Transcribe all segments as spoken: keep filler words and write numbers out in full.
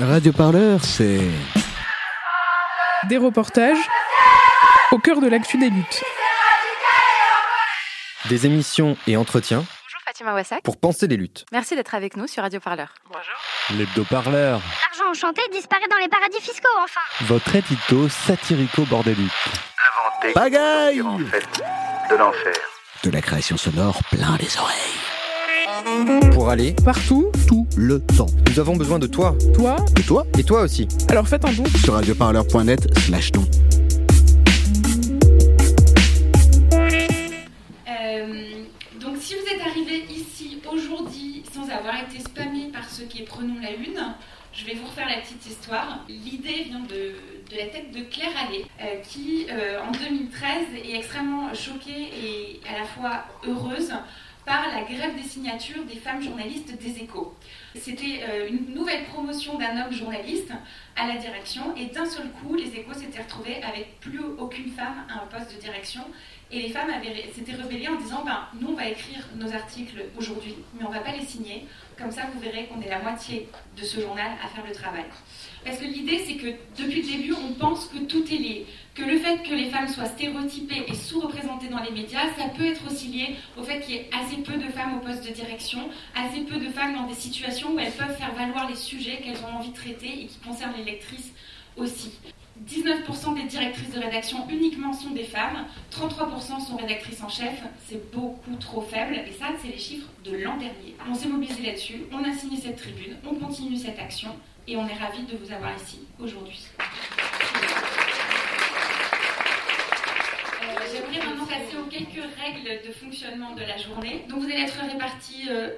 Radio Parleur, c'est... Des reportages au cœur de l'actu des luttes. Des émissions et entretiens. Bonjour Fatima Wassak. Pour penser les luttes. Merci d'être avec nous sur Radio Parleur. Bonjour. L'hebdo-parleur. L'argent enchanté disparaît dans les paradis fiscaux, enfin. Votre édito satirico-bordélique. Inventé. Bagaille en fait, de l'enfer. De la création sonore plein les oreilles. Pour aller partout, tout le temps. Nous avons besoin de toi. Toi. Et toi. Et toi aussi. Alors faites un don. Sur radioparleur.net slash don. Donc si vous êtes arrivés ici aujourd'hui sans avoir été spammés par ce qui est Prenons la Une, je vais vous refaire la petite histoire. L'idée vient de, de la tête de Claire Hallé, euh, qui euh, en deux mille treize est extrêmement choquée et à la fois heureuse par la grève des signatures des femmes journalistes des Échos. C'était euh, une nouvelle promotion d'un homme journaliste à la direction, et d'un seul coup, les Échos s'étaient retrouvés avec plus aucune femme à un poste de direction, et les femmes avaient, s'étaient rebellées en disant ben, « Nous, on va écrire nos articles aujourd'hui, mais on ne va pas les signer, comme ça vous verrez qu'on est la moitié de ce journal à faire le travail. » Parce que l'idée, c'est que depuis le début, on pense que tout est lié. Que le fait que les femmes soient stéréotypées et sous-représentées dans les médias, ça peut être aussi lié au fait qu'il y ait assez peu de femmes au poste de direction, assez peu de femmes dans des situations où elles peuvent faire valoir les sujets qu'elles ont envie de traiter et qui concernent les lectrices aussi. dix-neuf pour cent des directrices de rédaction uniquement sont des femmes, trente-trois pour cent sont rédactrices en chef, c'est beaucoup trop faible, et ça, c'est les chiffres de l'an dernier. On s'est mobilisé là-dessus, on a signé cette tribune, on continue cette action, et on est ravis de vous avoir ici aujourd'hui. Euh, j'aimerais maintenant passer aux quelques règles de fonctionnement de la journée. Donc vous allez être répartis euh,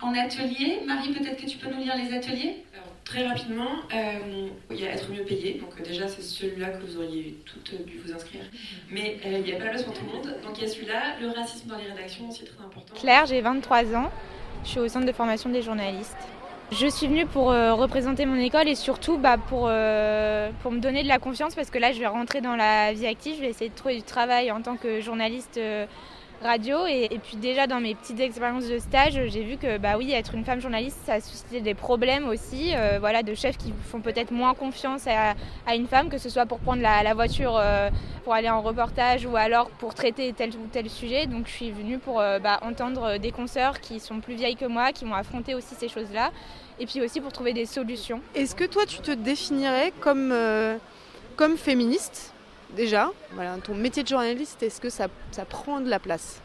en ateliers. Marie, peut-être que tu peux nous lire les ateliers ? Alors, très rapidement, euh, il y a être mieux payé. Donc euh, déjà, c'est celui-là que vous auriez toutes dû vous inscrire. Mais euh, il n'y a pas la place pour tout le monde. Donc il y a celui-là. Le racisme dans les rédactions aussi, très important. Claire, j'ai vingt-trois ans. Je suis au centre de formation des journalistes. Je suis venue pour euh, représenter mon école et surtout bah, pour, euh, pour me donner de la confiance, parce que là je vais rentrer dans la vie active, je vais essayer de trouver du travail en tant que journaliste euh, radio et, et puis déjà dans mes petites expériences de stage, j'ai vu que bah, oui, être une femme journaliste ça suscitait des problèmes aussi, euh, voilà, de chefs qui font peut-être moins confiance à, à une femme, que ce soit pour prendre la, la voiture euh, pour aller en reportage ou alors pour traiter tel ou tel sujet. Donc je suis venue pour euh, bah, entendre des consoeurs qui sont plus vieilles que moi, qui m'ont affronté aussi ces choses-là. Et puis aussi pour trouver des solutions. Est-ce que toi, tu te définirais comme, euh, comme féministe, déjà ? Voilà, ton métier de journaliste, est-ce que ça, ça prend de la place ?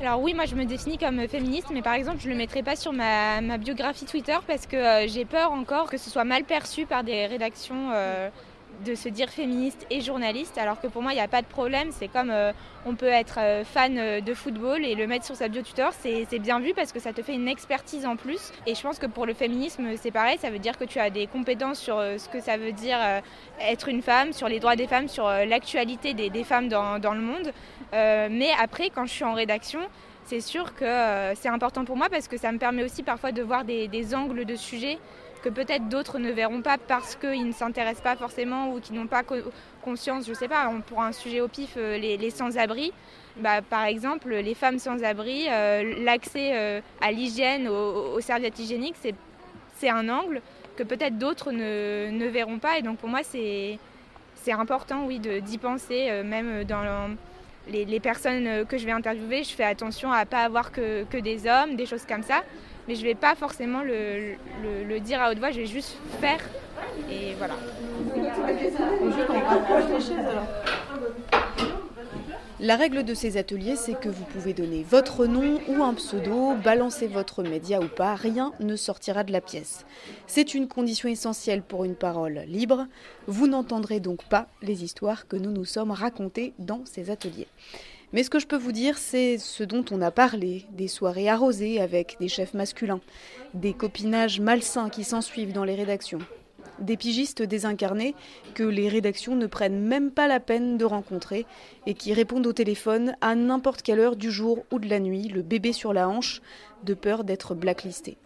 Alors oui, moi je me définis comme féministe, mais par exemple, je ne le mettrai pas sur ma, ma biographie Twitter parce que euh, j'ai peur encore que ce soit mal perçu par des rédactions euh, de se dire féministe et journaliste, alors que pour moi, il n'y a pas de problème. C'est comme euh, on peut être euh, fan euh, de football et le mettre sur sa bio Twitter, c'est, c'est bien vu parce que ça te fait une expertise en plus. Et je pense que pour le féminisme, c'est pareil. Ça veut dire que tu as des compétences sur euh, ce que ça veut dire euh, être une femme, sur les droits des femmes, sur euh, l'actualité des, des femmes dans, dans le monde. Euh, mais après, quand je suis en rédaction, c'est sûr que euh, c'est important pour moi parce que ça me permet aussi parfois de voir des, des angles de sujets que peut-être d'autres ne verront pas parce qu'ils ne s'intéressent pas forcément ou qu'ils n'ont pas co- conscience, je sais pas, pour un sujet au pif, euh, les, les sans-abri. Bah, par exemple, les femmes sans-abri, euh, l'accès euh, à l'hygiène, aux, aux serviettes hygiéniques, c'est, c'est un angle que peut-être d'autres ne, ne verront pas. Et donc pour moi, c'est, c'est important, oui, de, d'y penser, euh, même dans... Le, Les, les personnes que je vais interviewer, je fais attention à ne pas avoir que, que des hommes, des choses comme ça. Mais je ne vais pas forcément le, le, le dire à haute voix, je vais juste faire. Et voilà. La règle de ces ateliers, c'est que vous pouvez donner votre nom ou un pseudo, balancer votre média ou pas, rien ne sortira de la pièce. C'est une condition essentielle pour une parole libre. Vous n'entendrez donc pas les histoires que nous nous sommes racontées dans ces ateliers. Mais ce que je peux vous dire, c'est ce dont on a parlé, des soirées arrosées avec des chefs masculins, des copinages malsains qui s'ensuivent dans les rédactions, des pigistes désincarnés que les rédactions ne prennent même pas la peine de rencontrer et qui répondent au téléphone à n'importe quelle heure du jour ou de la nuit, le bébé sur la hanche, de peur d'être blacklisté.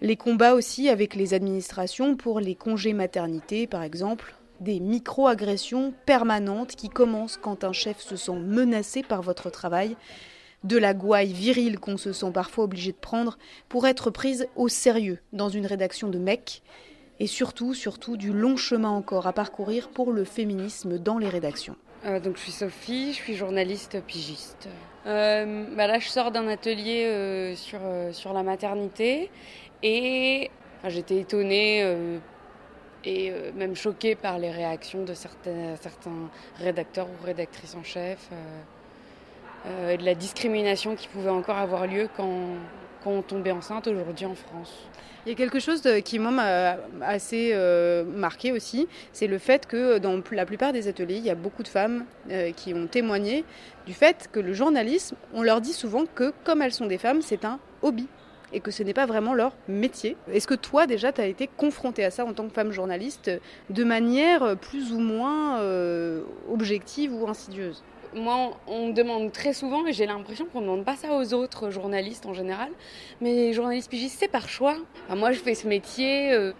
Les combats aussi avec les administrations pour les congés maternité, par exemple, des micro-agressions permanentes qui commencent quand un chef se sent menacé par votre travail, de la gouaille virile qu'on se sent parfois obligé de prendre pour être prise au sérieux dans une rédaction de mecs, et surtout, surtout du long chemin encore à parcourir pour le féminisme dans les rédactions. Euh, donc je suis Sophie, je suis journaliste pigiste. Euh, bah là, je sors d'un atelier euh, sur, euh, sur la maternité et enfin, j'étais étonnée euh, et euh, même choquée par les réactions de certains, certains rédacteurs ou rédactrices en chef, euh, euh, et de la discrimination qui pouvait encore avoir lieu quand, quand on tombait enceinte aujourd'hui en France. Il y a quelque chose de, qui moi, m'a assez euh, marqué aussi, c'est le fait que dans la plupart des ateliers, il y a beaucoup de femmes euh, qui ont témoigné du fait que le journalisme, on leur dit souvent que comme elles sont des femmes, c'est un hobby et que ce n'est pas vraiment leur métier. Est-ce que toi déjà, tu as été confrontée à ça en tant que femme journaliste de manière plus ou moins euh, objective ou insidieuse ? Moi, on me demande très souvent, et j'ai l'impression qu'on ne demande pas ça aux autres journalistes en général, mais les journalistes pigistes, c'est par choix. Enfin, moi, je fais ce métier euh,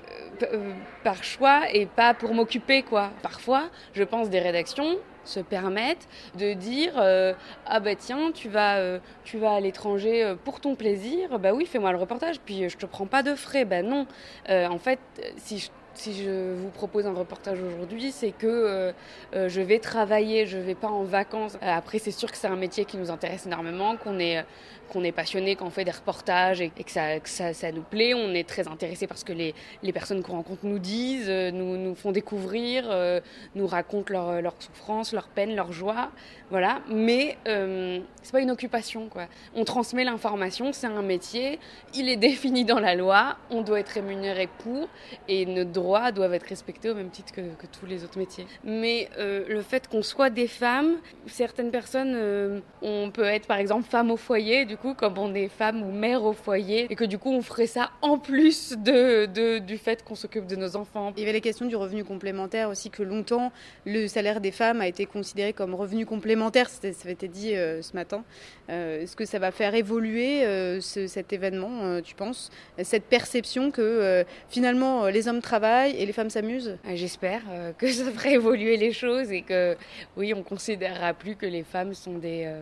euh, par choix et pas pour m'occuper, quoi. Parfois, je pense des rédactions se permettent de dire euh, ah bah tiens, tu vas, euh, tu vas à l'étranger pour ton plaisir, bah oui, fais-moi le reportage, puis je te prends pas de frais. Bah non, euh, en fait, si je Si je vous propose un reportage aujourd'hui, c'est que euh, euh, je vais travailler, je ne vais pas en vacances. Après, c'est sûr que c'est un métier qui nous intéresse énormément, qu'on est, qu'on est passionné, qu'on fait des reportages et, et que, ça, que ça, ça nous plaît. On est très intéressé parce que les, les personnes qu'on rencontre nous disent, euh, nous, nous font découvrir, euh, nous racontent leurs leur souffrances, leurs peines, leurs joies. Voilà. Mais euh, ce n'est pas une occupation, quoi. On transmet l'information, c'est un métier, il est défini dans la loi, on doit être rémunéré pour et ne doit droits doivent être respectés au même titre que, que tous les autres métiers. Mais euh, le fait qu'on soit des femmes, certaines personnes, euh, on peut être par exemple femme au foyer, du coup, comme on est femme ou mère au foyer, et que du coup on ferait ça en plus de, de, du fait qu'on s'occupe de nos enfants. Il y avait la question du revenu complémentaire aussi, que longtemps, le salaire des femmes a été considéré comme revenu complémentaire, ça avait été dit euh, ce matin. Euh, est-ce que ça va faire évoluer euh, ce, cet événement, euh, tu penses ? Cette perception que euh, finalement les hommes travaillent et les femmes s'amusent. J'espère euh, que ça fera évoluer les choses et que, oui, on considérera plus que les femmes sont des euh,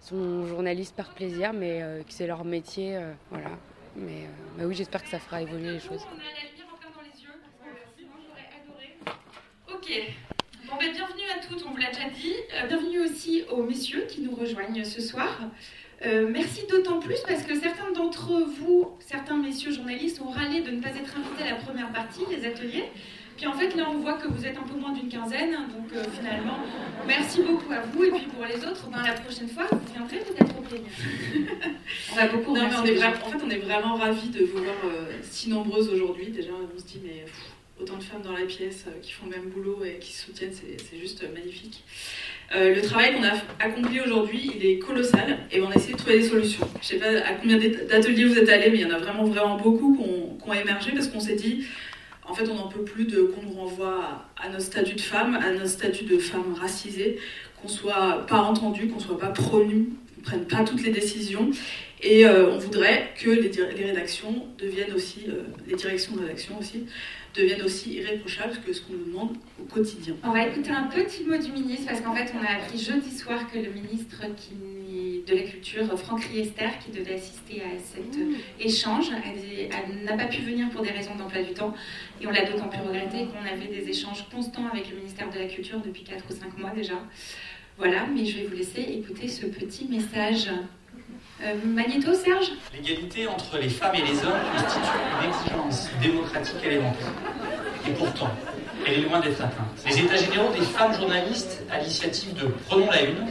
sont journalistes par plaisir, mais euh, que c'est leur métier, euh, voilà. Mais euh, bah oui, j'espère que ça fera évoluer les choses. On a la lumière encore dans les yeux, sinon j'aurais adoré. Ok. Bon, ben, bienvenue à toutes, on vous l'a déjà dit. Euh, bienvenue aussi aux messieurs qui nous rejoignent ce soir. Euh, merci d'autant plus parce que certains d'entre vous, certains messieurs journalistes ont râlé de ne pas être invités à la première partie, les ateliers. Puis en fait, là, on voit que vous êtes un peu moins d'une quinzaine. Donc euh, finalement, merci beaucoup à vous. Et puis pour les autres, ben, la prochaine fois, vous viendrez peut-être au plénier. On va beaucoup non, mais on est vra... En fait, on est vraiment ravis de vous voir euh, si nombreuses aujourd'hui. Déjà, on se dit, mais pff, autant de femmes dans la pièce euh, qui font le même boulot et qui se soutiennent, c'est, c'est juste euh, magnifique. Euh, le travail qu'on a accompli aujourd'hui, il est colossal et on a essayé de trouver des solutions. Je ne sais pas à combien d'ateliers vous êtes allés, mais il y en a vraiment, vraiment beaucoup qui ont émergé parce qu'on s'est dit, en fait, on n'en peut plus de, qu'on nous renvoie à notre statut de femme, à notre statut de femme racisée, qu'on ne soit pas entendue, qu'on ne soit pas promue, qu'on ne prenne pas toutes les décisions. Et euh, on voudrait que les, dir- les rédactions deviennent aussi, euh, les directions de rédaction aussi, deviennent aussi irréprochables que ce qu'on nous demande au quotidien. On va écouter un petit mot du ministre, parce qu'en fait, on a appris jeudi soir que le ministre qui, de la Culture, Franck Riester, qui devait assister à cet mmh. échange, avait, elle n'a pas pu venir pour des raisons d'emploi du temps, et on l'a d'autant plus regretté qu'on avait des échanges constants avec le ministère de la Culture depuis quatre ou cinq mois déjà. Voilà, mais je vais vous laisser écouter ce petit message. Euh, Magnéto, Serge ? L'égalité entre les femmes et les hommes constitue une exigence démocratique élémentaire. Et pourtant, elle est loin d'être atteinte. Les états généraux des femmes journalistes, à l'initiative de Prenons la Une,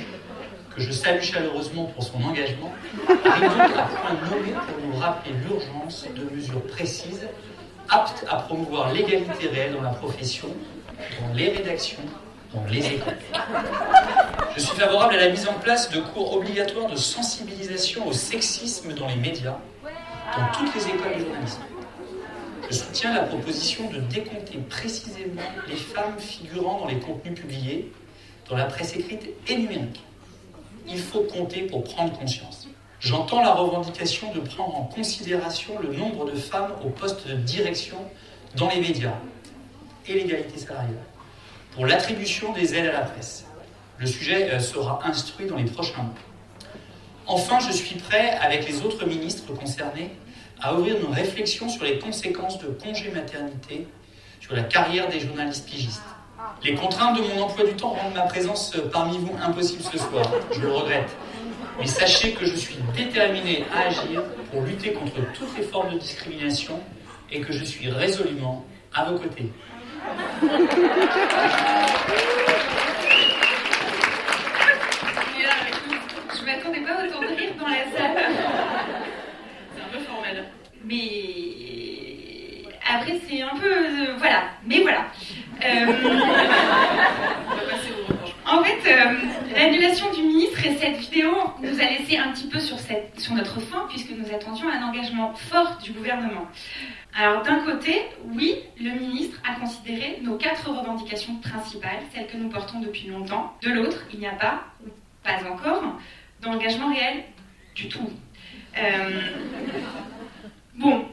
que je salue chaleureusement pour son engagement, arrivent donc à point nommé pour nous rappeler l'urgence de mesures précises, aptes à promouvoir l'égalité réelle dans la profession, dans les rédactions, dans les écoles. Je suis favorable à la mise en place de cours obligatoires de sensibilisation au sexisme dans les médias, dans toutes les écoles de journalisme. Je soutiens la proposition de décompter précisément les femmes figurant dans les contenus publiés, dans la presse écrite et numérique. Il faut compter pour prendre conscience. J'entends la revendication de prendre en considération le nombre de femmes au poste de direction dans les médias et l'égalité salariale pour l'attribution des aides à la presse. Le sujet sera instruit dans les prochains mois. Enfin, je suis prêt, avec les autres ministres concernés, à ouvrir nos réflexions sur les conséquences de congés maternité sur la carrière des journalistes pigistes. Les contraintes de mon emploi du temps rendent ma présence parmi vous impossible ce soir, je le regrette. Mais sachez que je suis déterminé à agir pour lutter contre toutes les formes de discrimination et que je suis résolument à vos côtés. Je ne m'attendais pas autant de rire dans la salle. C'est un peu formel. Mais après, c'est un peu... Euh, voilà. Mais voilà. Euh... On va passer au reproche. En fait, euh, l'annulation du ministre et cette vidéo nous a laissé un petit peu sur, cette, sur notre faim puisque nous attendions un engagement fort du gouvernement. Alors d'un côté, oui, le ministre a considéré nos quatre revendications principales, celles que nous portons depuis longtemps. De l'autre, il n'y a pas, ou pas encore, d'engagement réel du tout. Euh... Bon,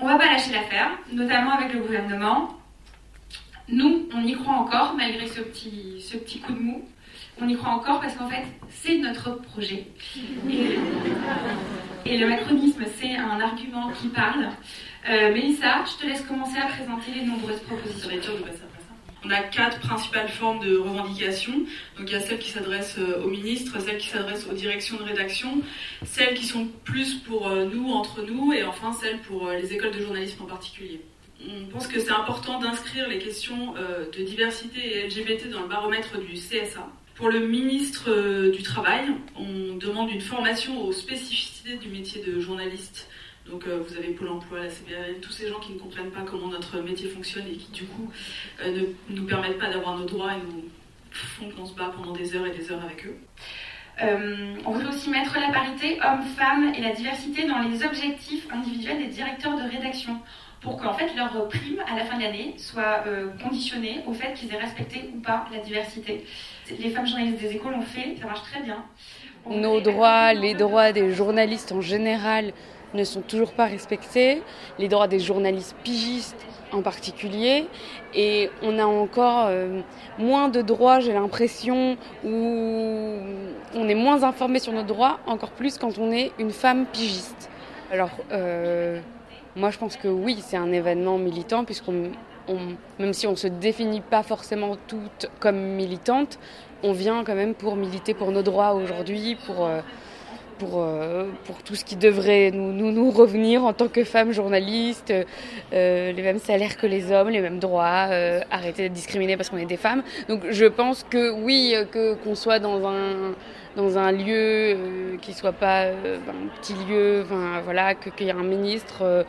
on va pas lâcher l'affaire, notamment avec le gouvernement. Nous, on y croit encore, malgré ce petit, ce petit coup de mou. On y croit encore parce qu'en fait, c'est notre projet. Et, et le macronisme, c'est un argument qui parle. Euh, Mélissa, je te laisse commencer à présenter les nombreuses propositions. On a quatre principales formes de revendications. Donc il y a celles qui s'adressent aux ministres, celles qui s'adressent aux directions de rédaction, celles qui sont plus pour nous, entre nous, et enfin celles pour les écoles de journalisme en particulier. On pense que c'est important d'inscrire les questions de diversité et L G B T dans le baromètre du C S A. Pour le ministre du Travail, on demande une formation aux spécificités du métier de journaliste. Donc vous avez Pôle emploi, la C B R, tous ces gens qui ne comprennent pas comment notre métier fonctionne et qui du coup ne nous permettent pas d'avoir nos droits et nous font qu'on se bat pendant des heures et des heures avec eux. Euh, on veut aussi mettre la parité homme-femme et la diversité dans les objectifs individuels des directeurs de rédaction, pour qu'en fait leur prime à la fin de l'année soit euh, conditionnée au fait qu'ils aient respecté ou pas la diversité. Les femmes journalistes des écoles l'ont fait, ça marche très bien. On Nos droits, les droits des journalistes en général ne sont toujours pas respectés, les droits des journalistes pigistes en particulier, et on a encore euh, moins de droits, j'ai l'impression, où on est moins informé sur nos droits, encore plus quand on est une femme pigiste. Alors... Euh, Moi, je pense que oui, c'est un événement militant, puisqu'on, on, même si on ne se définit pas forcément toutes comme militantes, on vient quand même pour militer pour nos droits aujourd'hui, pour, pour, pour tout ce qui devrait nous, nous, nous revenir en tant que femmes journalistes, euh, les mêmes salaires que les hommes, les mêmes droits, euh, arrêter d'être discriminés parce qu'on est des femmes. Donc je pense que oui, que, qu'on soit dans un... dans un lieu euh, qui ne soit pas euh, ben, un petit lieu, ben, voilà, que, qu'il y a un ministre, euh,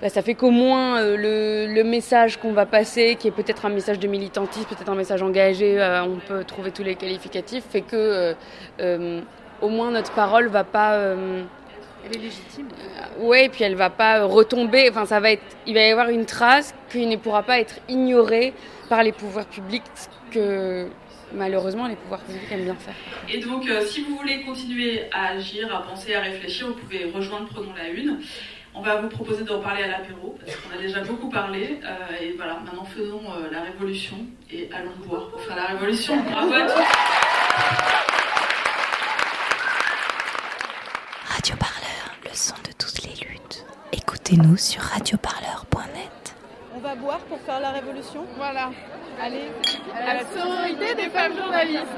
ben, ça fait qu'au moins euh, le, le message qu'on va passer, qui est peut-être un message de militantisme, peut-être un message engagé, euh, on peut trouver tous les qualificatifs, fait que euh, euh, au moins notre parole ne va pas... Euh, Elle est légitime. Euh, oui, et puis elle ne va pas retomber. Enfin, ça va être, il va y avoir une trace qui ne pourra pas être ignorée par les pouvoirs publics que, malheureusement, les pouvoirs publics aiment bien faire. Et donc, euh, si vous voulez continuer à agir, à penser, à réfléchir, vous pouvez rejoindre Prenons la Une. On va vous proposer d'en parler à l'apéro, parce qu'on a déjà beaucoup parlé. Euh, et voilà, maintenant faisons euh, la révolution et allons boire pour faire la révolution. Bravo à tous. Radio Parleur, le son de toutes les luttes. Écoutez-nous sur radio parleur point net. On va boire pour faire la révolution. Voilà. Allez, à la sororité des femmes journalistes.